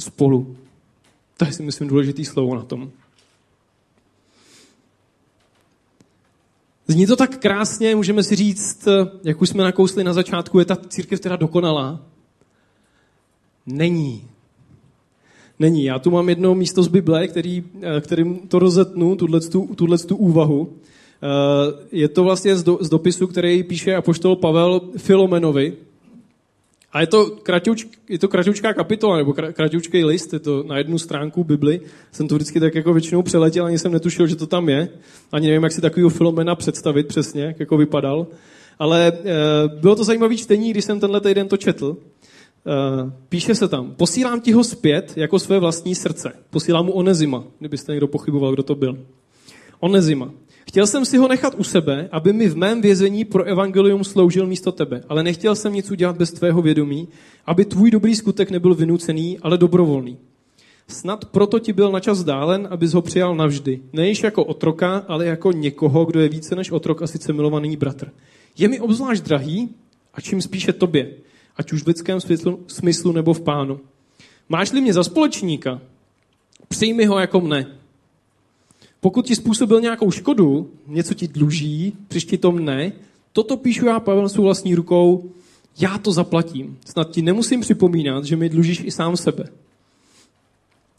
Spolu. To je si myslím důležitý slovo na tom. Zní to tak krásně, můžeme si říct, jak už jsme nakousli na začátku, je ta církev teda dokonalá? Není. Já tu mám jedno místo z Bible, kterým to rozetnu, tuhletu úvahu. Je to vlastně z dopisu, který píše apoštol Pavel Filomenovi. A je to kratoučká kapitola, nebo kratoučkej list, je to na 1 stránku Bibli. Jsem to vždycky tak jako většinou přeletěl, ani jsem netušil, že to tam je. Ani nevím, jak si takovýho Filomena představit přesně, jak jako vypadal. Ale bylo to zajímavé čtení, když jsem tenhle týden to četl. Píše se tam, posílám ti ho zpět jako své vlastní srdce. Posílám mu Onezima, kdybyste někdo pochyboval, kdo to byl. Onezima. Chtěl jsem si ho nechat u sebe, aby mi v mém vězení pro evangelium sloužil místo tebe, ale nechtěl jsem nic udělat bez tvého vědomí, aby tvůj dobrý skutek nebyl vynucený, ale dobrovolný. Snad proto ti byl načas dálen, abys ho přijal navždy. Nejiž jako otroka, ale jako někoho, kdo je více než otrok a sice milovaný bratr. Je mi obzvlášť drahý a čím spíše tobě, ať už v lidském smyslu nebo v Pánu. Máš-li mě za společníka, přijmi ho jako mne. Pokud ti způsobil nějakou škodu, něco ti dluží, přišti to mne, toto píšu já, Pavel, svou vlastní rukou, já to zaplatím. Snad ti nemusím připomínat, že mi dlužíš i sám sebe.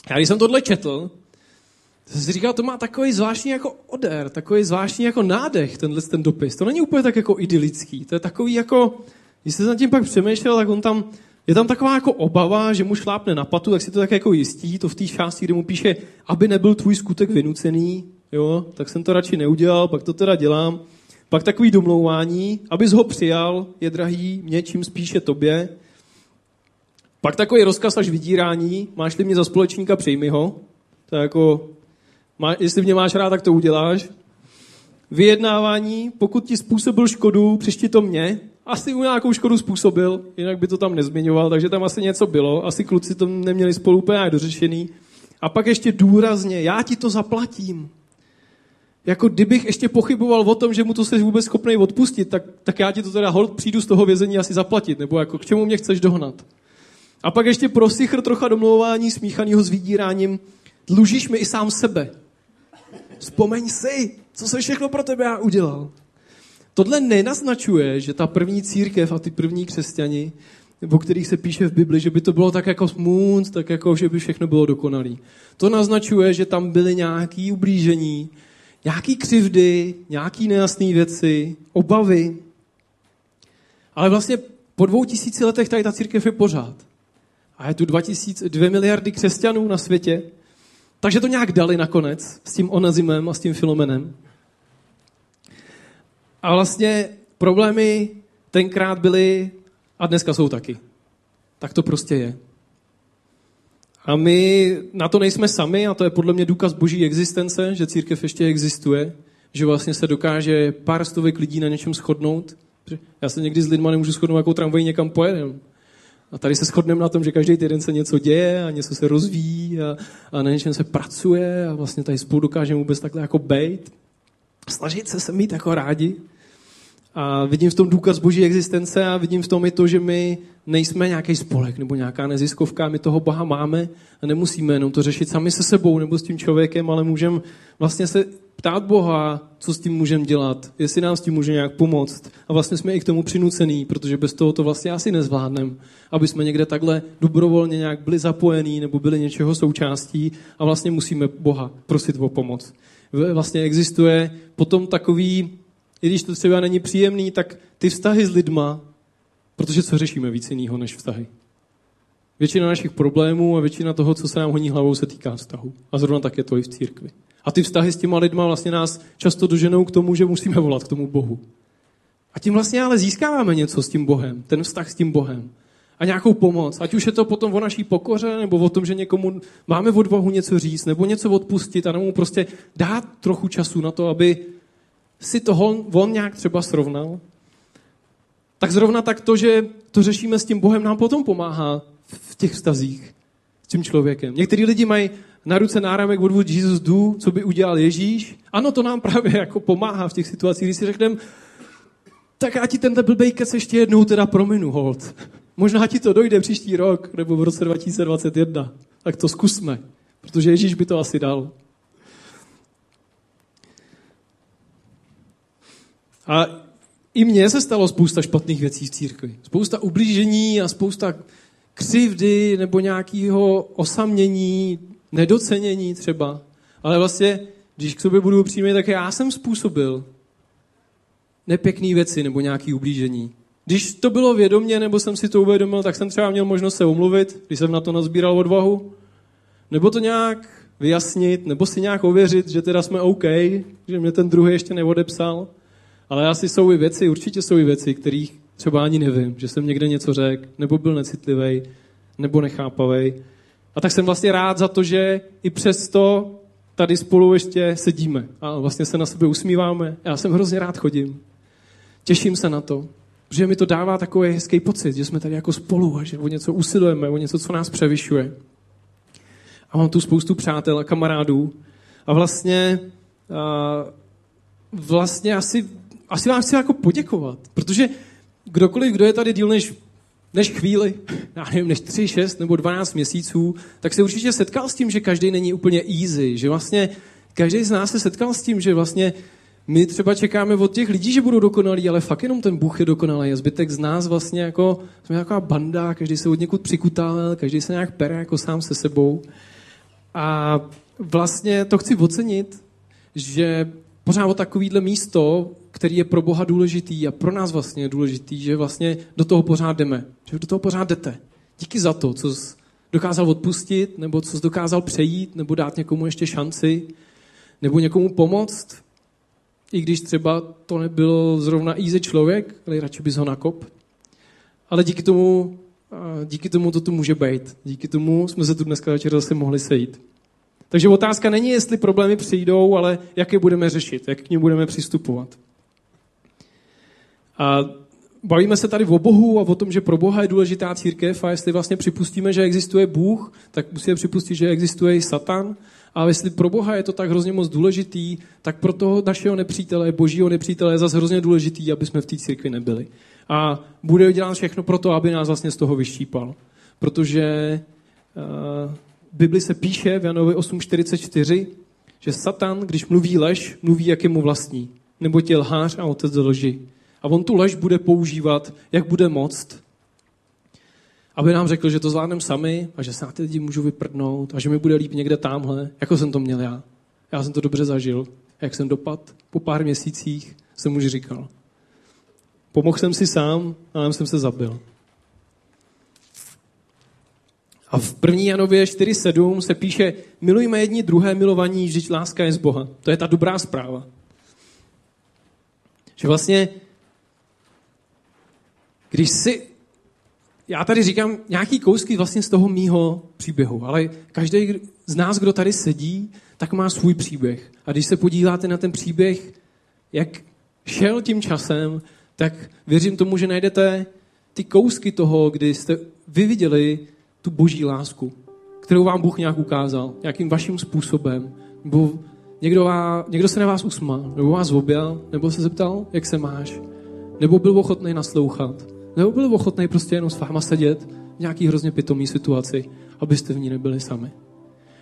Já když jsem tohle četl, jsem si říkal, to má takový zvláštní jako odér, takový zvláštní jako nádech, ten dopis. To není úplně tak jako idylický, to je takový jako... Když jsem nad tím pak přemýšlel, tak je tam taková jako obava, že mu šlápne na patu, tak si to tak jako jistí, to v té části, kde mu píše, aby nebyl tvůj skutek vynucený, jo, tak jsem to radši neudělal, pak to teda dělám. Pak takový domlouvání, abys ho přijal, je drahý, mě čím spíše tobě. Pak takový rozkaz až vydírání, máš-li mě za společníka, přijmi ho. To je jako, jestli mě máš rád, tak to uděláš. Vyjednávání, pokud ti způsobil škodu, přišti to mně. Asi mu nějakou škodu způsobil, jinak by to tam nezmiňoval, takže tam asi něco bylo. Asi kluci to neměli spolu úplně dořešený. A pak ještě důrazně, já ti to zaplatím. Jako kdybych ještě pochyboval o tom, že mu to jsi vůbec schopnej odpustit, tak já ti to teda holt přijdu z toho vězení asi zaplatit, nebo jako k čemu mě chceš dohnat. A pak ještě pro sichr trocha domlouvání smíchaného s vydíráním, dlužíš mi i sám sebe. Vzpomeň si, co jsem všechno pro tebe já udělal. Tohle nenaznačuje, že ta první církev a ty první křesťani, o kterých se píše v Bibli, že by to bylo tak jako smůnc, tak jako, že by všechno bylo dokonalý. To naznačuje, že tam byly nějaké ublížení, nějaké křivdy, nějaké nejasné věci, obavy. Ale vlastně po 2000 letech tady ta církev je pořád. A je tu 2 miliardy křesťanů na světě. Takže to nějak dali nakonec s tím Onezimem a s tím Filemonem. A vlastně problémy tenkrát byly a dneska jsou taky. Tak to prostě je. A my na to nejsme sami a to je podle mě důkaz boží existence, že církev ještě existuje, že vlastně se dokáže pár stovek lidí na něčem shodnout. Já se někdy s lidma nemůžu shodnout, jakou tramvají někam pojedem. A tady se shodneme na tom, že každý týden se něco děje a něco se rozvíjí a na něčem se pracuje a vlastně tady spolu dokážeme vůbec takhle jako bejt. Snažit se mít jako rádi. A vidím v tom důkaz boží existence a vidím v tom i to, že my nejsme nějaký spolek nebo nějaká neziskovka, my toho Boha máme a nemusíme jenom to řešit sami se sebou nebo s tím člověkem, ale můžeme vlastně se ptát Boha, co s tím můžeme dělat, jestli nám s tím může nějak pomoct. A vlastně jsme i k tomu přinucený, protože bez toho to vlastně asi nezvládneme, aby jsme někde takhle dobrovolně nějak byli zapojení nebo byli něčeho součástí a vlastně musíme Boha prosit o pomoc. Vlastně existuje potom takový, i když to třeba není příjemný, tak ty vztahy s lidma, protože co řešíme víc jiného než vztahy. Většina našich problémů a většina toho, co se nám honí hlavou, se týká vztahu. A zrovna tak je to i v církvi. A ty vztahy s těma lidma vlastně nás často doženou k tomu, že musíme volat k tomu Bohu. A tím vlastně ale získáváme něco s tím Bohem, ten vztah s tím Bohem. A nějakou pomoc. Ať už je to potom o naší pokoře, nebo o tom, že někomu máme odvahu něco říct, nebo něco odpustit a mu prostě dát trochu času na to, aby si to on nějak třeba srovnal. Tak zrovna tak to, že to řešíme s tím Bohem, nám potom pomáhá v těch vztazích s tím člověkem. Některý lidi mají na ruce náramek od What Jesus Do, co by udělal Ježíš. Ano, to nám právě jako pomáhá v těch situacích, když si řekneme, tak já ti tenhle blbej kec ještě jednou teda prominu, holt. Možná ti to dojde příští rok, nebo v roce 2021. Tak to zkusme, protože Ježíš by to asi dal. A i mně se stalo spousta špatných věcí v církvi. Spousta ublížení a spousta křivdy nebo nějakého osamění, nedocenění třeba. Ale vlastně, když k sobě budu upřímný, tak já jsem způsobil nepěkné věci nebo nějaké ublížení. Když to bylo vědomě, nebo jsem si to uvědomil, tak jsem třeba měl možnost se omluvit, když jsem na to nazbíral odvahu. Nebo to nějak vyjasnit, nebo si nějak ověřit, že teda jsme OK, že mě ten druhý ještě neodepsal. Ale asi jsou i věci, určitě jsou i věci, kterých třeba ani nevím, že jsem někde něco řekl, nebo byl necitlivý, nebo nechápavý. A tak jsem vlastně rád za to, že i přesto tady spolu ještě sedíme a vlastně se na sebe usmíváme. Já jsem hrozně rád chodím. Těším se na to, protože mi to dává takový hezký pocit, že jsme tady jako spolu a že o něco usilujeme, o něco, co nás převyšuje. A mám tu spoustu přátel a kamarádů. A vlastně asi vám chci jako poděkovat, protože kdokoliv, kdo je tady díl než chvíli, já nevím, než 3, 6 nebo 12 měsíců, tak se určitě setkal s tím, že každý není úplně easy, že vlastně každý z nás se setkal s tím, že vlastně my třeba čekáme od těch lidí, že budou dokonalí, ale fakt jenom ten Bůh je dokonalý a zbytek z nás vlastně jako, jsme taková banda, každý se od někud přikutal, každý se nějak pere jako sám se sebou a vlastně to chci ocenit, že pořád o takovýhle místo, který je pro Boha důležitý a pro nás vlastně je důležitý, že vlastně do toho pořád jdeme. Že do toho pořád jdete. Díky za to, co jsi dokázal odpustit, nebo co jsi dokázal přejít, nebo dát někomu ještě šanci, nebo někomu pomoct, i když třeba to nebyl zrovna easy člověk, ale radši bys ho nakop. Ale díky tomu to tu může být. Díky tomu jsme se tu dneska večer zase mohli sejít. Takže otázka není, jestli problémy přijdou, ale jak je budeme řešit, jak k nim budeme přistupovat. A bavíme se tady o Bohu a o tom, že pro Boha je důležitá církev a jestli vlastně připustíme, že existuje Bůh, tak musíme připustit, že existuje i Satan. A jestli pro Boha je to tak hrozně moc důležitý, tak pro toho našeho nepřítele, božího nepřítele je zase hrozně důležitý, aby jsme v té církvi nebyli. A bude dělat všechno pro to, aby nás vlastně z toho vyštípal. Protože v Bibli se píše v Janovi 8.44, že Satan, když mluví lež, mluví jak je mu vlastní. Neboť je lhář a otec lži. A on tu lež bude používat, jak bude moct, aby nám řekl, že to zvládneme sami a že se na ty lidi můžu vyprdnout a že mi bude líp někde támhle, jako jsem to měl já. Já jsem to dobře zažil. A jak jsem dopad, po pár měsících jsem už říkal. Pomohl jsem si sám, ale jsem se zabil. A v 1. Janově 4.7 se píše: milujme jedni druhé milovaní, vždyť láska je z Boha. To je ta dobrá zpráva. Že vlastně, když si... Já tady říkám nějaký kousky vlastně z toho mýho příběhu, ale každý z nás, kdo tady sedí, tak má svůj příběh. A když se podíváte na ten příběh, jak šel tím časem, tak věřím tomu, že najdete ty kousky toho, kdy jste vyviděli tu boží lásku, kterou vám Bůh nějak ukázal, nějakým vaším způsobem. Nebo někdo se na vás usmál, nebo vás objel, nebo se zeptal, jak se máš, nebo byl ochotný naslouchat, nebo byl ochotný prostě jenom s váma sedět v nějaký hrozně pitomý situaci, abyste v ní nebyli sami.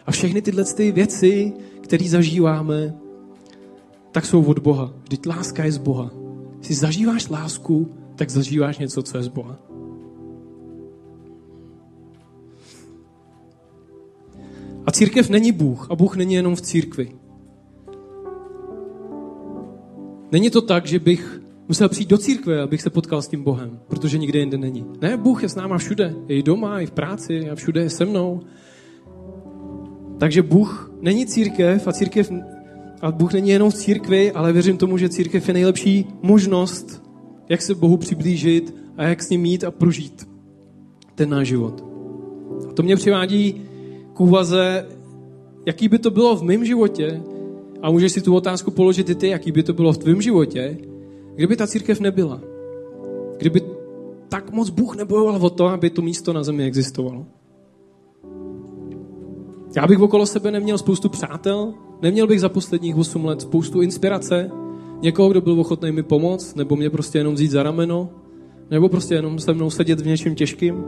A všechny tyhle ty věci, které zažíváme, tak jsou od Boha. Vždyť láska je z Boha. Když zažíváš lásku, tak zažíváš něco, co je z Boha. A církev není Bůh. A Bůh není jenom v církvi. Není to tak, že bych musel přijít do církve, abych se potkal s tím Bohem, protože nikde jinde není. Ne, Bůh je s náma všude. Je i doma, i v práci, a všude je se mnou. Takže Bůh není církev a Bůh není jenom v církvi, ale věřím tomu, že církev je nejlepší možnost, jak se Bohu přiblížit a jak s ním jít a prožít ten náš život. A to mě přivádí k úvaze, jaký by to bylo v mém životě, a můžeš si tu otázku položit i ty, jaký by to bylo v tvém životě, kdyby ta církev nebyla. Kdyby tak moc Bůh nebojoval o to, aby to místo na zemi existovalo. Já bych okolo sebe neměl spoustu přátel, neměl bych za posledních 8 let spoustu inspirace, někoho, kdo byl ochotný mi pomoct, nebo mě prostě jenom vzít za rameno, nebo prostě jenom se mnou sedět v něčem těžkým.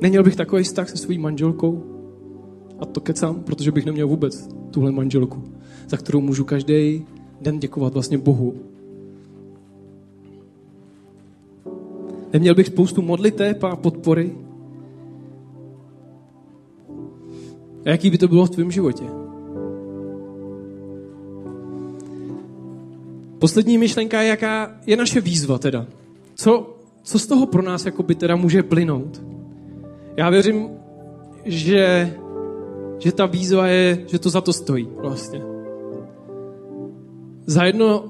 Neměl bych takový vztah se svojí manželkou. A to kecám, protože bych neměl vůbec tuhle manželku, za kterou můžu každý den děkovat vlastně Bohu. Neměl bych spoustu modliteb a podpory. A jaký by to bylo v tvém životě? Poslední myšlenka je, jaká je naše výzva teda. Co z toho pro nás jakoby teda může plynout? Já věřím, že ta výzva je, že to za to stojí vlastně. Za jedno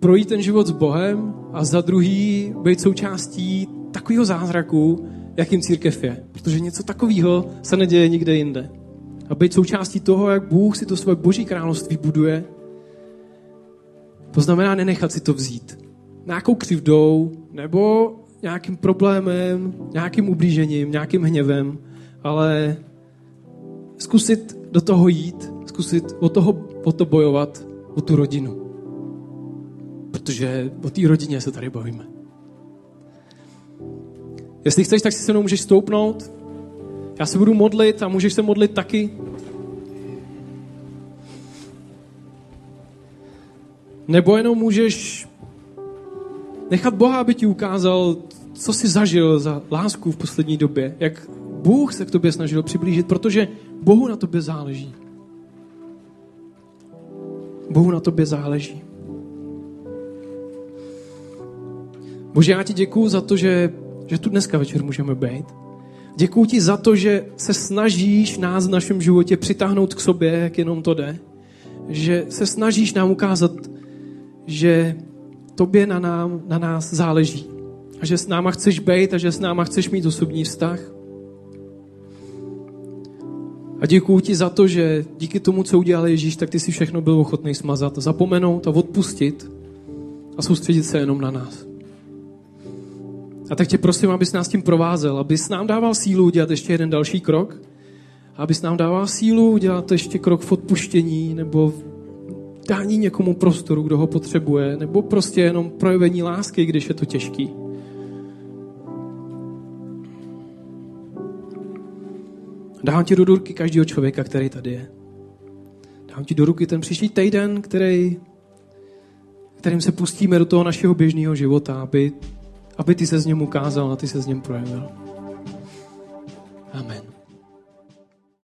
projít ten život s Bohem a za druhý být součástí takového zázraku, jakým církev je. Protože něco takového se neděje nikde jinde. A být součástí toho, jak Bůh si to svoje boží království buduje, to znamená nenechat si to vzít. Nějakou křivdou, nebo nějakým problémem, nějakým ublížením, nějakým hněvem, ale zkusit do toho jít, zkusit o to bojovat, o tu rodinu. Protože o té rodině se tady bavíme. Jestli chceš, tak si se mnou můžeš stoupnout. Já se budu modlit a můžeš se modlit taky. Nebo jenom můžeš nechat Boha, aby ti ukázal, co jsi zažil za lásku v poslední době. Jak Bůh se k tobě snažil přiblížit, protože Bohu na tobě záleží. Bohu na tobě záleží. Bože, já ti děkuju za to, že tu dneska večer můžeme být. Děkuju ti za to, že se snažíš nás v našem životě přitáhnout k sobě, jak jenom to jde. Že se snažíš nám ukázat, že tobě na nás záleží. A že s náma chceš být a že s náma chceš mít osobní vztah. A děkuju ti za to, že díky tomu, co udělal Ježíš, tak ty si všechno byl ochotný smazat, zapomenout a odpustit a soustředit se jenom na nás. A tak tě prosím, abys nás tím provázel, abys nám dával sílu dělat ještě jeden další krok, abys nám dával sílu dělat ještě krok v odpuštění nebo v dání někomu prostoru, kdo ho potřebuje, nebo prostě jenom projevení lásky, když je to těžký. Dám ti do ruky každého člověka, který tady je. Dám ti do ruky ten příští týden, kterým se pustíme do toho našeho běžného života, aby ty se s něm ukázal a ty se s něm projevil. Amen.